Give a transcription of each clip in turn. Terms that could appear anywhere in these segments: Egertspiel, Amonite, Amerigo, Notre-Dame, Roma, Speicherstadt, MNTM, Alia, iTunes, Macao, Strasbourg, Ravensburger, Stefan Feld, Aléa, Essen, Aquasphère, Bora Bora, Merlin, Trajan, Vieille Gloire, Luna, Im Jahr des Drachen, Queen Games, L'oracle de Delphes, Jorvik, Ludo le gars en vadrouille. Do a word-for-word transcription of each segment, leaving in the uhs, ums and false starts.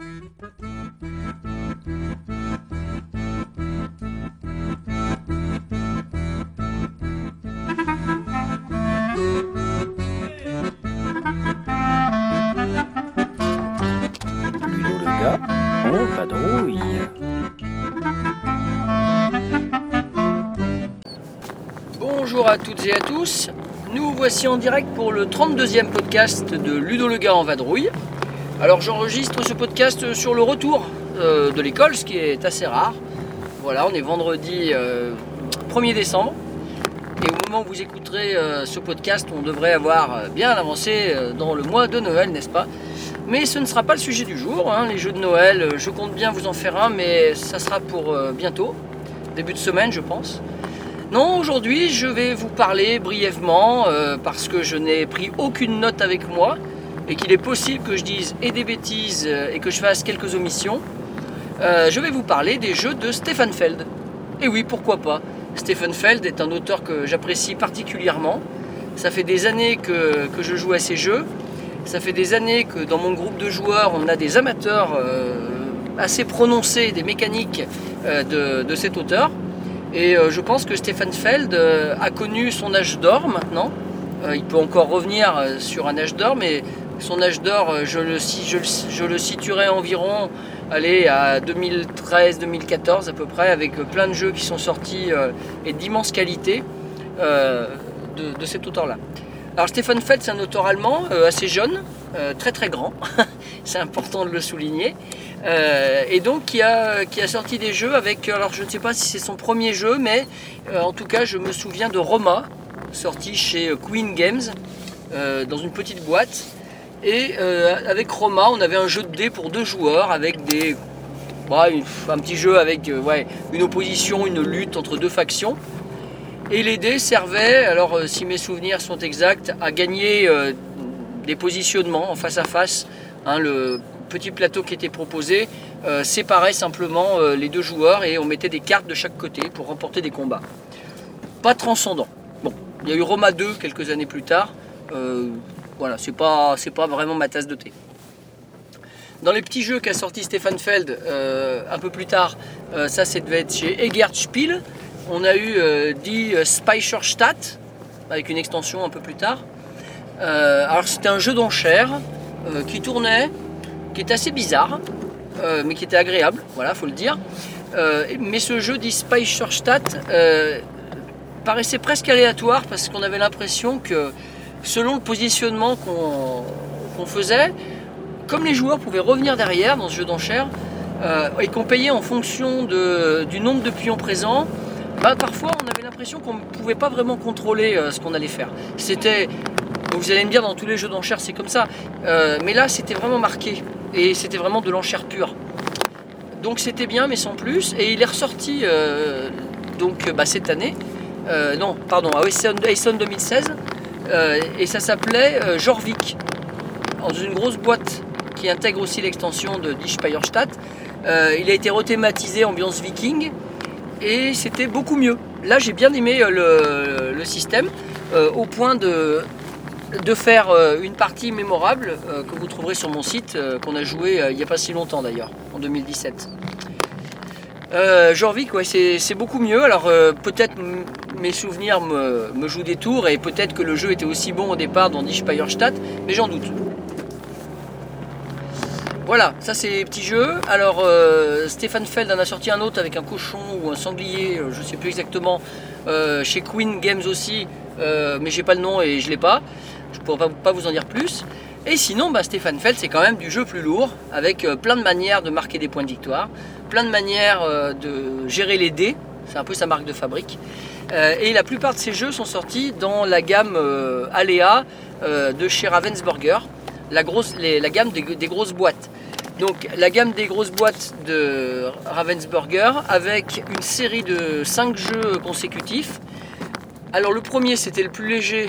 Ludo le gars en vadrouille. Bonjour à toutes et à tous. Nous voici en direct pour le trente-deuxième podcast de Ludo le gars en vadrouille. Alors j'enregistre ce podcast sur le retour euh, de l'école, ce qui est assez rare. Voilà, on est vendredi euh, premier décembre. Et au moment où vous écouterez euh, ce podcast, on devrait avoir euh, bien avancé euh, dans le mois de Noël, n'est-ce pas? Mais ce ne sera pas le sujet du jour, hein, les jeux de Noël. Euh, je compte bien vous en faire un, mais ça sera pour euh, bientôt, début de semaine je pense. Non, aujourd'hui, je vais vous parler brièvement, euh, parce que je n'ai pris aucune note avec moi, et qu'il est possible que je dise et des bêtises, et que je fasse quelques omissions. Euh, je vais vous parler des jeux de Stefan Feld. Et oui, pourquoi pas. Stefan Feld est un auteur que j'apprécie particulièrement. Ça fait des années que, que je joue à ces jeux. Ça fait des années que dans mon groupe de joueurs, on a des amateurs euh, assez prononcés des mécaniques euh, de, de cet auteur. Et je pense que Stefan Feld a connu son âge d'or maintenant. Il peut encore revenir sur un âge d'or, mais son âge d'or, je le, je, le, je le situerai environ allez, à deux mille treize deux mille quatorze à peu près, avec plein de jeux qui sont sortis et d'immense qualité de, de cet auteur-là. Alors Stefan Feld, c'est un auteur allemand assez jeune, très très grand, c'est important de le souligner. Euh, et donc qui a, qui a sorti des jeux avec, alors je ne sais pas si c'est son premier jeu, mais euh, en tout cas je me souviens de Roma, sorti chez Queen Games, euh, dans une petite boîte, et euh, avec Roma on avait un jeu de dés pour deux joueurs, avec des, bah, une, un petit jeu avec euh, ouais, une opposition, une lutte entre deux factions, et les dés servaient, alors euh, si mes souvenirs sont exacts, à gagner euh, des positionnements en face à face, hein, le petit plateau qui était proposé euh, séparait simplement euh, les deux joueurs et on mettait des cartes de chaque côté pour remporter des combats. Pas transcendant. Bon, il y a eu Roma deux quelques années plus tard. Euh, voilà, c'est pas, c'est pas vraiment ma tasse de thé. Dans les petits jeux qu'a sorti Stefan Feld euh, un peu plus tard, euh, ça, ça devait être chez Egertspiel. On a eu euh, dit Speicherstadt avec une extension un peu plus tard. Euh, alors c'était un jeu d'enchères euh, qui tournait, qui est assez bizarre, euh, mais qui était agréable, voilà, faut le dire. Euh, mais ce jeu dit Speicherstadt euh, paraissait presque aléatoire parce qu'on avait l'impression que selon le positionnement qu'on qu'on faisait, comme les joueurs pouvaient revenir derrière dans ce jeu d'enchères euh, et qu'on payait en fonction de, du nombre de pions présents, bah, parfois on avait l'impression qu'on ne pouvait pas vraiment contrôler euh, ce qu'on allait faire. C'était, vous allez me dire, dans tous les jeux d'enchères c'est comme ça, euh, mais là c'était vraiment marqué. Et c'était vraiment de l'enchère pure. Donc c'était bien, mais sans plus. Et il est ressorti euh, donc, bah, cette année. Euh, non, pardon, à Essen, Essen deux mille seize. Euh, et ça s'appelait euh, Jorvik. Dans une grosse boîte qui intègre aussi l'extension de Die Speicherstadt. Euh, il a été rethématisé ambiance viking. Et c'était beaucoup mieux. Là, j'ai bien aimé le, le système. Euh, au point de... de faire une partie mémorable euh, que vous trouverez sur mon site, euh, qu'on a joué euh, il n'y a pas si longtemps d'ailleurs, en deux mille dix-sept. Euh, Jorvik, ouais, c'est, c'est beaucoup mieux. Alors euh, peut-être m- mes souvenirs me, me jouent des tours et peut-être que le jeu était aussi bon au départ dans Die Speicherstadt, mais j'en doute. Voilà, ça c'est les petits jeux. Alors euh, Stefan Feld en a sorti un autre avec un cochon ou un sanglier, je ne sais plus exactement, euh, chez Queen Games aussi, euh, mais j'ai pas le nom et je l'ai pas. Je ne pourrais pas vous en dire plus. Et sinon, bah, Stefan Feld, c'est quand même du jeu plus lourd, avec euh, plein de manières de marquer des points de victoire, plein de manières euh, de gérer les dés, c'est un peu sa marque de fabrique. Euh, et la plupart de ces jeux sont sortis dans la gamme euh, Aléa euh, de chez Ravensburger, la, grosse, les, la gamme des, des grosses boîtes. Donc la gamme des grosses boîtes de Ravensburger, avec une série de cinq jeux consécutifs. Alors le premier, c'était le plus léger.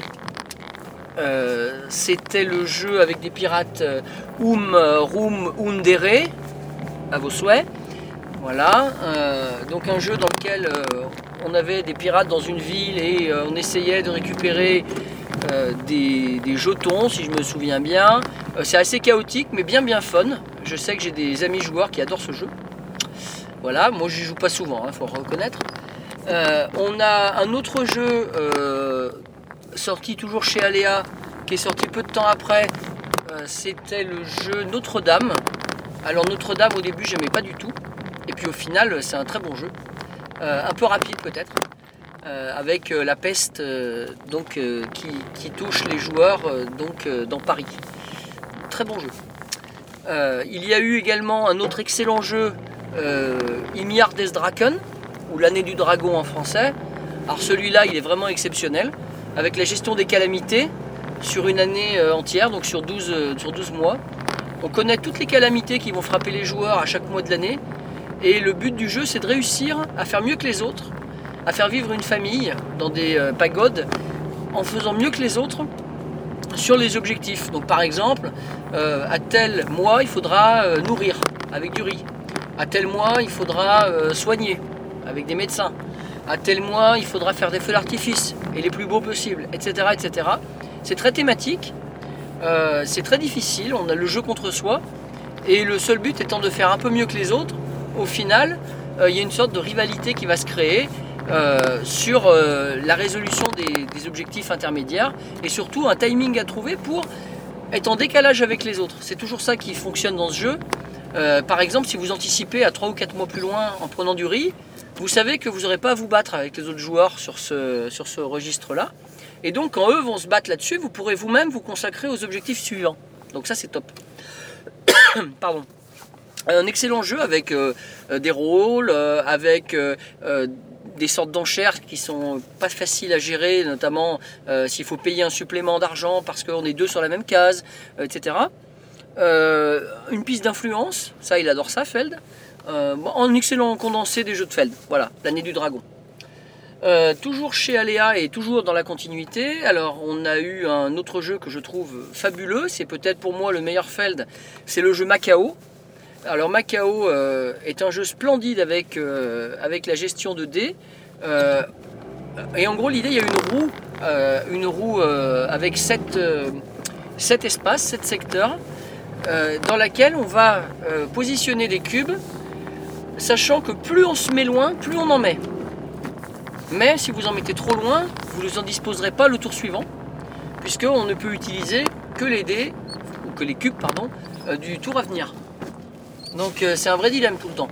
Euh, c'était le jeu avec des pirates euh, Um Rum Undere, à vos souhaits. Voilà, euh, donc un jeu dans lequel euh, on avait des pirates dans une ville et euh, on essayait de récupérer euh, des, des jetons, si je me souviens bien. Euh, c'est assez chaotique mais bien bien fun. Je sais que j'ai des amis joueurs qui adorent ce jeu. Voilà, moi je joue pas souvent, hein, faut le reconnaître. Euh, on a un autre jeu euh, sorti toujours chez Aléa, qui est sorti peu de temps après. Euh, C'était le jeu Notre-Dame. Alors Notre-Dame au début j'aimais pas du tout. Et puis au final c'est un très bon jeu. Euh, un peu rapide peut-être. Euh, avec euh, la peste euh, donc, euh, qui, qui touche les joueurs euh, donc, euh, dans Paris. Très bon jeu. Euh, il y a eu également un autre excellent jeu, euh, Im Jahr des Drachen, ou l'année du dragon en français. Alors celui-là il est vraiment exceptionnel, avec la gestion des calamités sur une année euh, entière, donc sur douze, euh, sur douze mois. On connaît toutes les calamités qui vont frapper les joueurs à chaque mois de l'année, et le but du jeu c'est de réussir à faire mieux que les autres, à faire vivre une famille dans des euh, pagodes en faisant mieux que les autres sur les objectifs. Donc par exemple, euh, à tel mois il faudra euh, nourrir avec du riz, à tel mois il faudra euh, soigner avec des médecins, à tel mois il faudra faire des feux d'artifice et les plus beaux possibles, et cetera et cetera. C'est très thématique, euh, c'est très difficile, on a le jeu contre soi et le seul but étant de faire un peu mieux que les autres. Au final, il euh, y a une sorte de rivalité qui va se créer Euh, sur euh, la résolution des, des objectifs intermédiaires et surtout un timing à trouver pour être en décalage avec les autres. C'est toujours ça qui fonctionne dans ce jeu. Euh, par exemple, si vous anticipez à trois ou quatre mois plus loin en prenant du riz, vous savez que vous n'aurez pas à vous battre avec les autres joueurs sur ce, sur ce registre-là. Et donc, quand eux vont se battre là-dessus, vous pourrez vous-même vous consacrer aux objectifs suivants. Donc ça, c'est top. Pardon. Un excellent jeu avec euh, des rôles, euh, avec... Euh, euh, des sortes d'enchères qui sont pas faciles à gérer, notamment euh, s'il faut payer un supplément d'argent parce qu'on est deux sur la même case, et cetera. Euh, une piste d'influence, ça il adore ça, Feld. Euh, en excellent condensé des jeux de Feld, voilà, l'année du dragon. Euh, toujours chez Aléa et toujours dans la continuité, alors on a eu un autre jeu que je trouve fabuleux, c'est peut-être pour moi le meilleur Feld, c'est le jeu Macao. Alors Macao euh, est un jeu splendide avec, euh, avec la gestion de dés euh, et en gros l'idée il y a une roue, euh, une roue euh, avec sept, euh, sept espaces, sept secteurs euh, dans laquelle on va euh, positionner des cubes sachant que plus on se met loin, plus on en met. Mais si vous en mettez trop loin, vous ne en disposerez pas le tour suivant puisqu'on ne peut utiliser que les dés, ou que les cubes pardon, euh, du tour à venir. Donc euh, c'est un vrai dilemme tout le temps.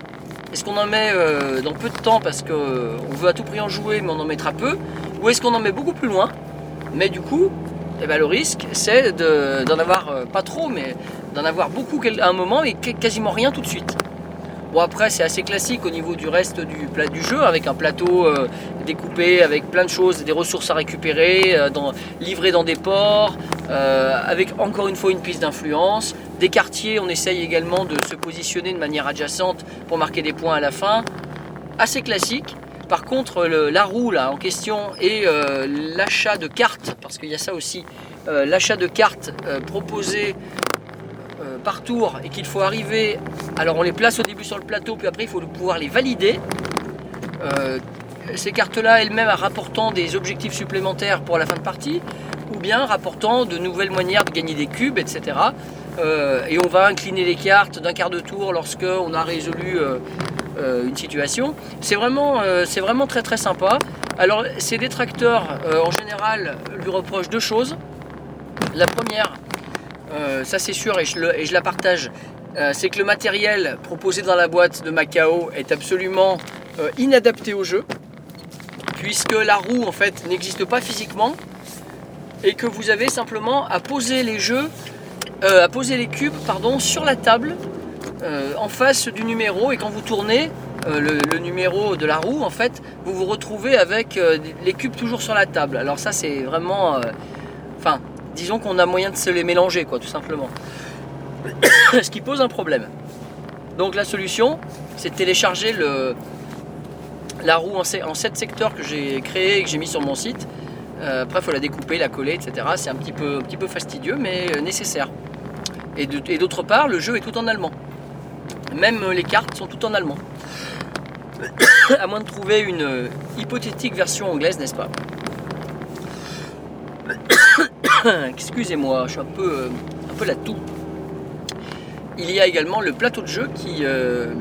Est-ce qu'on en met euh, dans peu de temps parce qu'on euh, veut à tout prix en jouer mais on en mettra peu, ou est-ce qu'on en met beaucoup plus loin, mais du coup eh ben, le risque c'est d'en avoir, euh, pas trop, mais d'en avoir beaucoup à un moment et quasiment rien tout de suite. Bon après c'est assez classique au niveau du reste du, du jeu avec un plateau euh, découpé avec plein de choses, des ressources à récupérer, euh, dans, livrées dans des ports, euh, avec encore une fois une piste d'influence. Des quartiers, on essaye également de se positionner de manière adjacente pour marquer des points à la fin. Assez classique. Par contre, le, la roue là en question et euh, l'achat de cartes, parce qu'il y a ça aussi, euh, l'achat de cartes euh, proposé euh, par tour et qu'il faut arriver. Alors on les place au début sur le plateau, puis après il faut pouvoir les valider. Euh, ces cartes-là elles-mêmes rapportant des objectifs supplémentaires pour la fin de partie, ou bien rapportant de nouvelles manières de gagner des cubes, et cetera. Euh, et on va incliner les cartes d'un quart de tour lorsque on a résolu euh, euh, une situation. C'est vraiment, euh, c'est vraiment très très sympa. Alors ces détracteurs euh, en général lui reprochent deux choses. La première, euh, ça c'est sûr et je, le, et je la partage, euh, c'est que le matériel proposé dans la boîte de Macao est absolument euh, inadapté au jeu, puisque la roue en fait n'existe pas physiquement et que vous avez simplement à poser les jeux Euh, à poser les cubes pardon, sur la table euh, en face du numéro et quand vous tournez euh, le, le numéro de la roue en fait vous vous retrouvez avec euh, les cubes toujours sur la table. Alors ça c'est vraiment euh, enfin disons qu'on a moyen de se les mélanger quoi tout simplement ce qui pose un problème. Donc la solution c'est de télécharger le, la roue en, en sept secteurs que j'ai créé et que j'ai mis sur mon site. Euh, après il faut la découper, la coller, et cetera. C'est un petit peu, un petit peu fastidieux mais nécessaire. Et d'autre part, le jeu est tout en allemand. Même les cartes sont tout en allemand. À moins de trouver une hypothétique version anglaise, n'est-ce pas? Excusez-moi, je suis un peu, un peu là-tout. Il y a également le plateau de jeu qui, euh,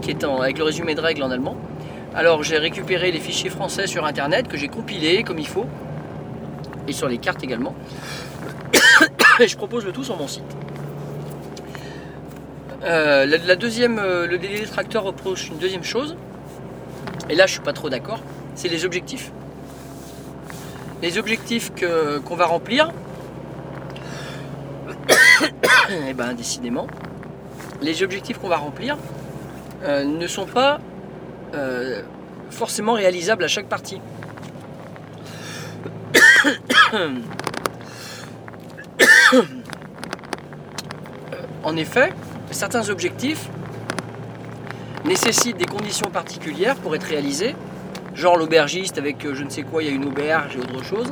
qui est en, avec le résumé de règles en allemand. Alors j'ai récupéré les fichiers français sur internet que j'ai compilés comme il faut et sur les cartes également. Et je propose le tout sur mon site. Euh, la, la deuxième, euh, le détracteur reproche une deuxième chose, et là je suis pas trop d'accord, c'est les objectifs. Les objectifs que, qu'on va remplir, et ben décidément, les objectifs qu'on va remplir euh, ne sont pas euh, forcément réalisables à chaque partie. En effet, certains objectifs nécessitent des conditions particulières pour être réalisés, genre l'aubergiste avec je ne sais quoi, il y a une auberge et autre chose.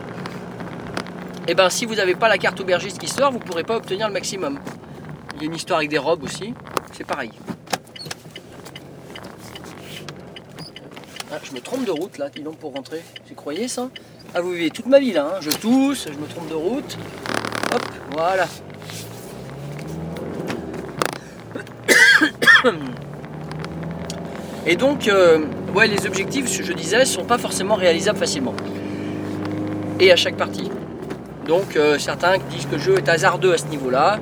Et bien si vous n'avez pas la carte aubergiste qui sort, vous ne pourrez pas obtenir le maximum. Il y a une histoire avec des robes aussi, c'est pareil. Ah, je me trompe de route là, dis donc pour rentrer, vous croyez ça? Ah, vous vivez toute ma vie là, hein. Je tousse, je me trompe de route, hop, voilà. Et donc, euh, ouais, les objectifs, je disais, sont pas forcément réalisables facilement. Et à chaque partie. Donc, euh, certains disent que le jeu est hasardeux à ce niveau-là.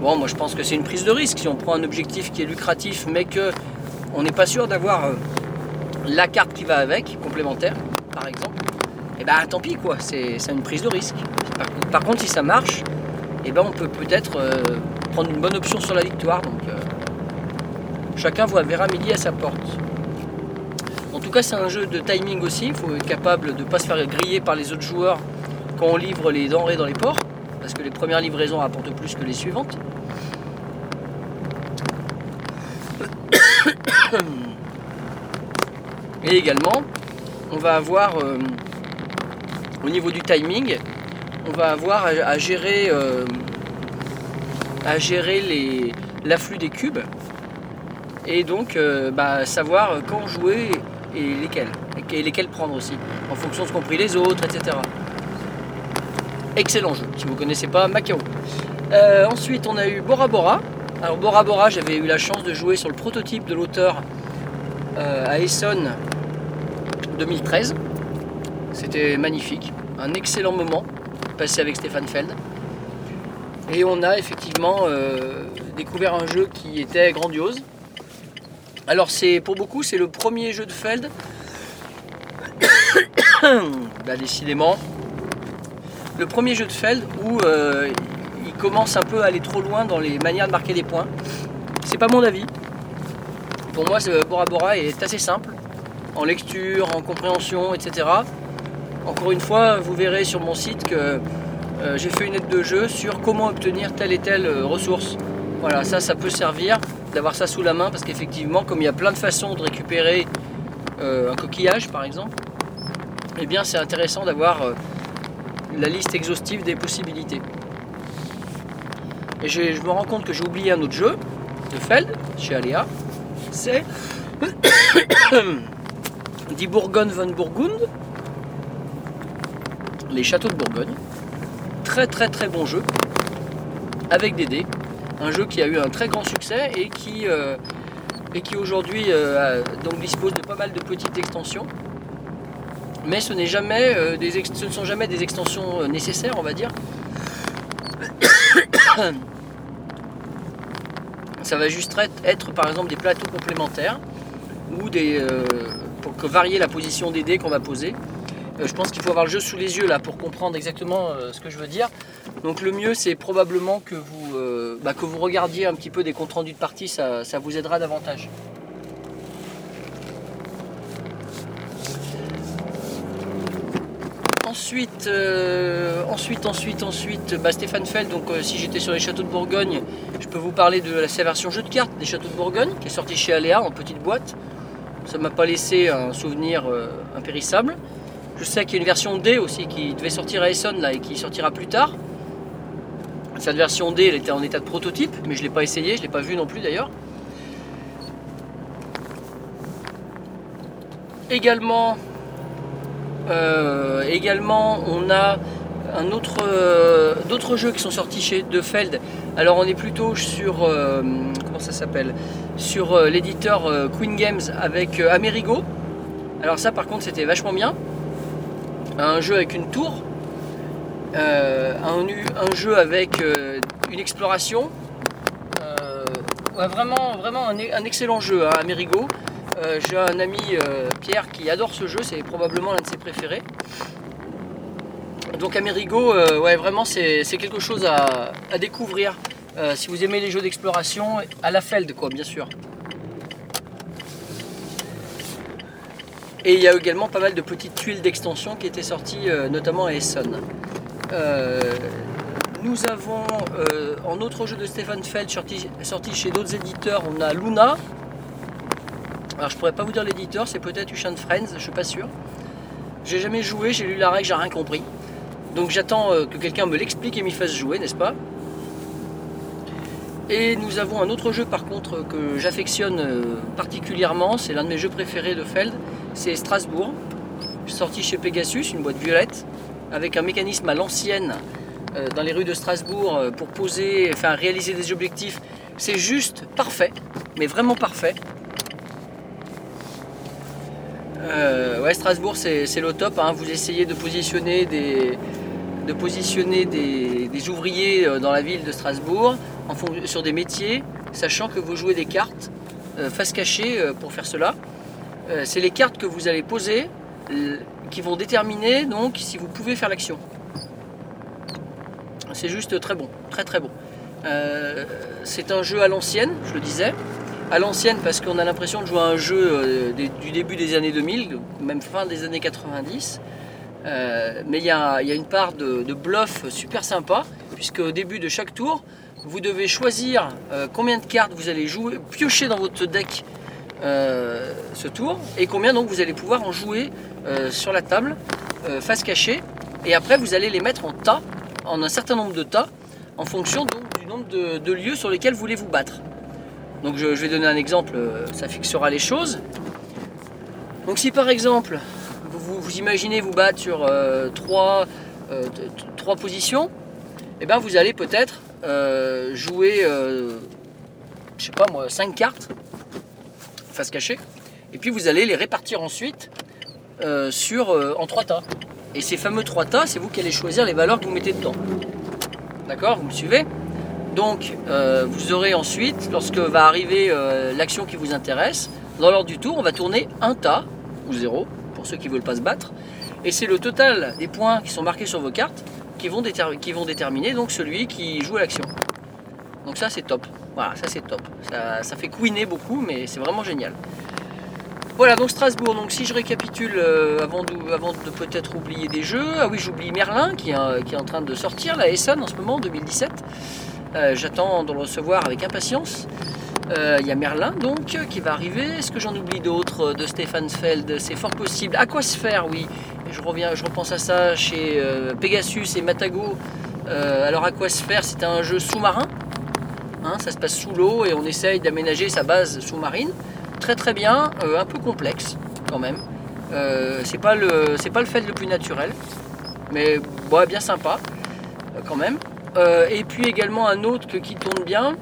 Bon, moi, je pense que c'est une prise de risque. Si on prend un objectif qui est lucratif, mais que on n'est pas sûr d'avoir euh, la carte qui va avec, complémentaire, par exemple, et ben, tant pis, quoi. C'est une prise de risque. Par, par contre, si ça marche, et ben, on peut peut-être euh, prendre une bonne option sur la victoire. Donc, euh, chacun voit verra midi à sa porte. En tout cas, c'est un jeu de timing aussi. Il faut être capable de ne pas se faire griller par les autres joueurs quand on livre les denrées dans les ports, parce que les premières livraisons rapportent plus que les suivantes. Et également, on va avoir, euh, au niveau du timing, on va avoir à, à gérer, euh, à gérer l'afflux des cubes. Et donc euh, bah, savoir quand jouer et lesquels, et lesquels prendre aussi, en fonction de ce qu'ont pris les autres, et cetera. Excellent jeu, si vous ne connaissez pas Macao. Euh, ensuite on a eu Bora Bora. Alors Bora Bora, j'avais eu la chance de jouer sur le prototype de l'auteur euh, à Essen deux mille treize. C'était magnifique, un excellent moment passé avec Stefan Feld. Et on a effectivement euh, découvert un jeu qui était grandiose. Alors c'est pour beaucoup c'est le premier jeu de Feld. Bah, décidément, le premier jeu de Feld où euh, il commence un peu à aller trop loin dans les manières de marquer des points. C'est pas mon avis. Pour moi, Bora Bora est assez simple en lecture, en compréhension, et cetera. Encore une fois, vous verrez sur mon site que euh, j'ai fait une aide de jeu sur comment obtenir telle et telle euh, ressource. Voilà, ça, ça peut servir d'avoir ça sous la main, parce qu'effectivement, comme il y a plein de façons de récupérer euh, un coquillage par exemple, eh bien c'est intéressant d'avoir euh, la liste exhaustive des possibilités. Et je me rends compte que j'ai oublié un autre jeu de Feld chez Aléa, c'est Die Burgon von Burgund, les Châteaux de Bourgogne. Très très très bon jeu avec des dés. Un jeu qui a eu un très grand succès et qui, euh, et qui aujourd'hui euh, donc dispose de pas mal de petites extensions. Mais ce, n'est jamais, euh, des ex ce ne sont jamais des extensions nécessaires, on va dire. Ça va juste être, être par exemple des plateaux complémentaires ou des, euh, pour que varier la position des dés qu'on va poser. Euh, je pense qu'il faut avoir le jeu sous les yeux là pour comprendre exactement euh, ce que je veux dire. Donc le mieux c'est probablement que vous, euh, bah, que vous regardiez un petit peu des comptes rendus de partie, ça, ça vous aidera davantage. Ensuite, euh, ensuite, ensuite, ensuite, bah, Stefan Feld, donc euh, si j'étais sur les Châteaux de Bourgogne, je peux vous parler de sa version jeu de cartes des Châteaux de Bourgogne, qui est sortie chez Aléa en petite boîte. Ça ne m'a pas laissé un souvenir euh, impérissable. Je sais qu'il y a une version D aussi qui devait sortir à Essen là, et qui sortira plus tard. Cette version D, elle était en état de prototype, mais je ne l'ai pas essayé, je ne l'ai pas vu non plus d'ailleurs. Également, euh, également, on a un autre, euh, d'autres jeux qui sont sortis chez De Feld Alors on est plutôt sur, euh, comment ça s'appelle, sur euh, l'éditeur euh, Queen Games avec euh, Amerigo. Alors ça par contre c'était vachement bien. Un jeu avec une tour, euh, un, un jeu avec euh, une exploration. Euh, ouais, vraiment vraiment un, un excellent jeu, hein, Amerigo. Euh, J'ai un ami euh, Pierre qui adore ce jeu, c'est probablement l'un de ses préférés. Donc Amerigo, euh, ouais, vraiment c'est quelque chose à, à découvrir euh, si vous aimez les jeux d'exploration à la Feld, quoi, bien sûr. Et il y a également pas mal de petites tuiles d'extension qui étaient sorties euh, notamment à Essen. Euh, nous avons euh, en autre jeu de Stefan Feld sorti, sorti chez d'autres éditeurs, on a Luna. Alors je pourrais pas vous dire l'éditeur, c'est peut-être Ushan Friends, je suis pas sûr. J'ai jamais joué, j'ai lu la règle, j'ai rien compris. Donc j'attends que quelqu'un me l'explique et m'y fasse jouer, n'est-ce pas? Et nous avons un autre jeu par contre que j'affectionne particulièrement, c'est l'un de mes jeux préférés de Feld, c'est Strasbourg, sorti chez Pegasus, une boîte violette, avec un mécanisme à l'ancienne dans les rues de Strasbourg pour poser, enfin réaliser des objectifs. C'est juste parfait, mais vraiment parfait. Euh, ouais, Strasbourg c'est le top, hein. Vous essayez de positionner des... de positionner des, des ouvriers dans la ville de Strasbourg en fond, sur des métiers, sachant que vous jouez des cartes euh, face cachée euh, pour faire cela. Euh, c'est les cartes que vous allez poser euh, qui vont déterminer donc si vous pouvez faire l'action. C'est juste très bon, très très bon. Euh, c'est un jeu à l'ancienne, je le disais. À l'ancienne parce qu'on a l'impression de jouer à un jeu euh, des, du début des années deux mille, même fin des années quatre-vingt-dix. Euh, mais il y, y a une part de, de bluff super sympa, puisque au début de chaque tour, vous devez choisir euh, combien de cartes vous allez jouer, piocher dans votre deck euh, ce tour, et combien donc vous allez pouvoir en jouer euh, sur la table, euh, face cachée, et après vous allez les mettre en tas, en un certain nombre de tas, en fonction donc du nombre de, de lieux sur lesquels vous voulez vous battre. Donc je, je vais donner un exemple, ça fixera les choses. Donc si par exemple, Vous, vous imaginez vous battre sur euh, trois, euh, trois positions, et bien vous allez peut-être euh, jouer, euh, je sais pas moi, cinq cartes face cachée, et puis vous allez les répartir ensuite euh, sur, euh, en trois tas. Et ces fameux trois tas, c'est vous qui allez choisir les valeurs que vous mettez dedans. D'accord, vous me suivez? Donc euh, vous aurez ensuite, lorsque va arriver euh, l'action qui vous intéresse, dans l'ordre du tour, on va tourner un tas, ou zéro, pour ceux qui ne veulent pas se battre, et c'est le total des points qui sont marqués sur vos cartes qui vont, déter qui vont déterminer donc celui qui joue à l'action. Donc ça c'est top, voilà, ça c'est top, ça, ça fait couiner beaucoup mais c'est vraiment génial. Voilà donc Strasbourg, donc si je récapitule euh, avant de, avant de peut-être oublier des jeux, ah oui j'oublie Merlin qui, euh, qui est en train de sortir, la Essen en ce moment en deux mille dix-sept, euh, j'attends de le recevoir avec impatience. Il euh, y a Merlin donc qui va arriver. Est-ce que j'en oublie d'autres de Stefan Feld? C'est fort possible. Aquasphère, oui. Je reviens, je repense à ça chez euh, Pegasus et Matago. Euh, alors Aquasphère, c'était un jeu sous-marin. Hein, ça se passe sous l'eau et on essaye d'aménager sa base sous-marine. Très très bien, euh, un peu complexe quand même. Euh, c'est pas le, c'est pas le Feld le plus naturel, mais ouais, bien sympa euh, quand même. Euh, et puis également un autre que, qui tourne bien.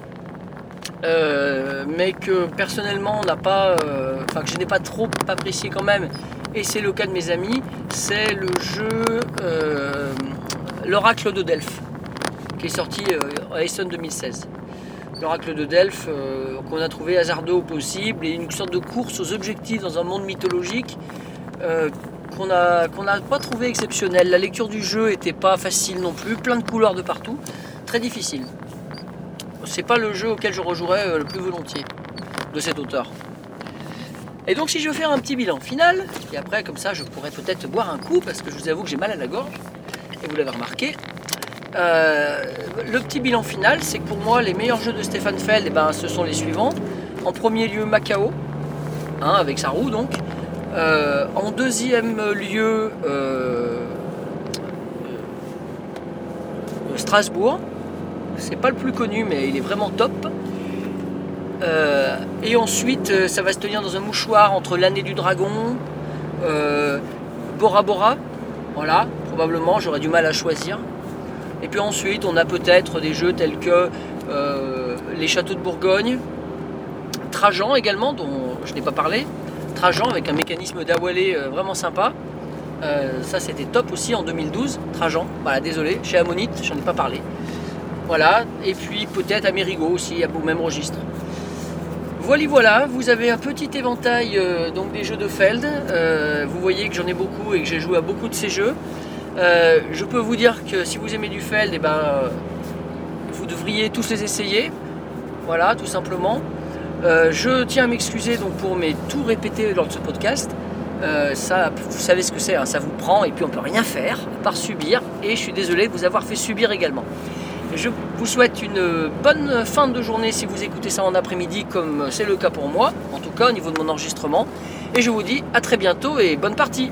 Euh, mais que personnellement on n'a pas, enfin euh, que je n'ai pas trop apprécié quand même, et c'est le cas de mes amis, c'est le jeu euh, L'oracle de Delphes qui est sorti euh, à Essen deux mille seize. L'oracle de Delphes euh, qu'on a trouvé hasardeux au possible et une sorte de course aux objectifs dans un monde mythologique euh, qu'on n'a qu'on n'a pas trouvé exceptionnel. La lecture du jeu n'était pas facile non plus, plein de couleurs de partout, très difficile. C'est pas le jeu auquel je rejouerais le plus volontiers de cet auteur. Et donc si je veux faire un petit bilan final, et après comme ça je pourrais peut-être boire un coup parce que je vous avoue que j'ai mal à la gorge, et vous l'avez remarqué, euh, le petit bilan final c'est que pour moi les meilleurs jeux de Stefan Feld, eh ben, ce sont les suivants. En premier lieu Macao, hein, avec sa roue donc. Euh, en deuxième lieu euh, euh, Strasbourg. C'est pas le plus connu, mais il est vraiment top. Euh, et ensuite, ça va se tenir dans un mouchoir entre l'année du dragon, euh, Bora Bora. Voilà, probablement, j'aurais du mal à choisir. Et puis ensuite, on a peut-être des jeux tels que euh, les châteaux de Bourgogne, Trajan également, dont je n'ai pas parlé, Trajan avec un mécanisme d'awalé vraiment sympa, euh, ça c'était top aussi en deux mille douze, Trajan, voilà désolé, chez Amonite, j'en ai pas parlé, voilà, et puis peut-être Amerigo aussi, au même registre. Voilà, voilà, vous avez un petit éventail euh, donc des jeux de Feld, euh, vous voyez que j'en ai beaucoup et que j'ai joué à beaucoup de ces jeux. Euh, je peux vous dire que si vous aimez du Feld, eh ben, euh, vous devriez tous les essayer, voilà, tout simplement. Euh, je tiens à m'excuser donc pour mes tout répétés lors de ce podcast. Euh, ça, vous savez ce que c'est, hein, ça vous prend et puis on peut rien faire à part subir. Et je suis désolé de vous avoir fait subir également. Je vous souhaite une bonne fin de journée si vous écoutez ça en après-midi, comme c'est le cas pour moi, en tout cas au niveau de mon enregistrement. Et je vous dis à très bientôt et bonne partie.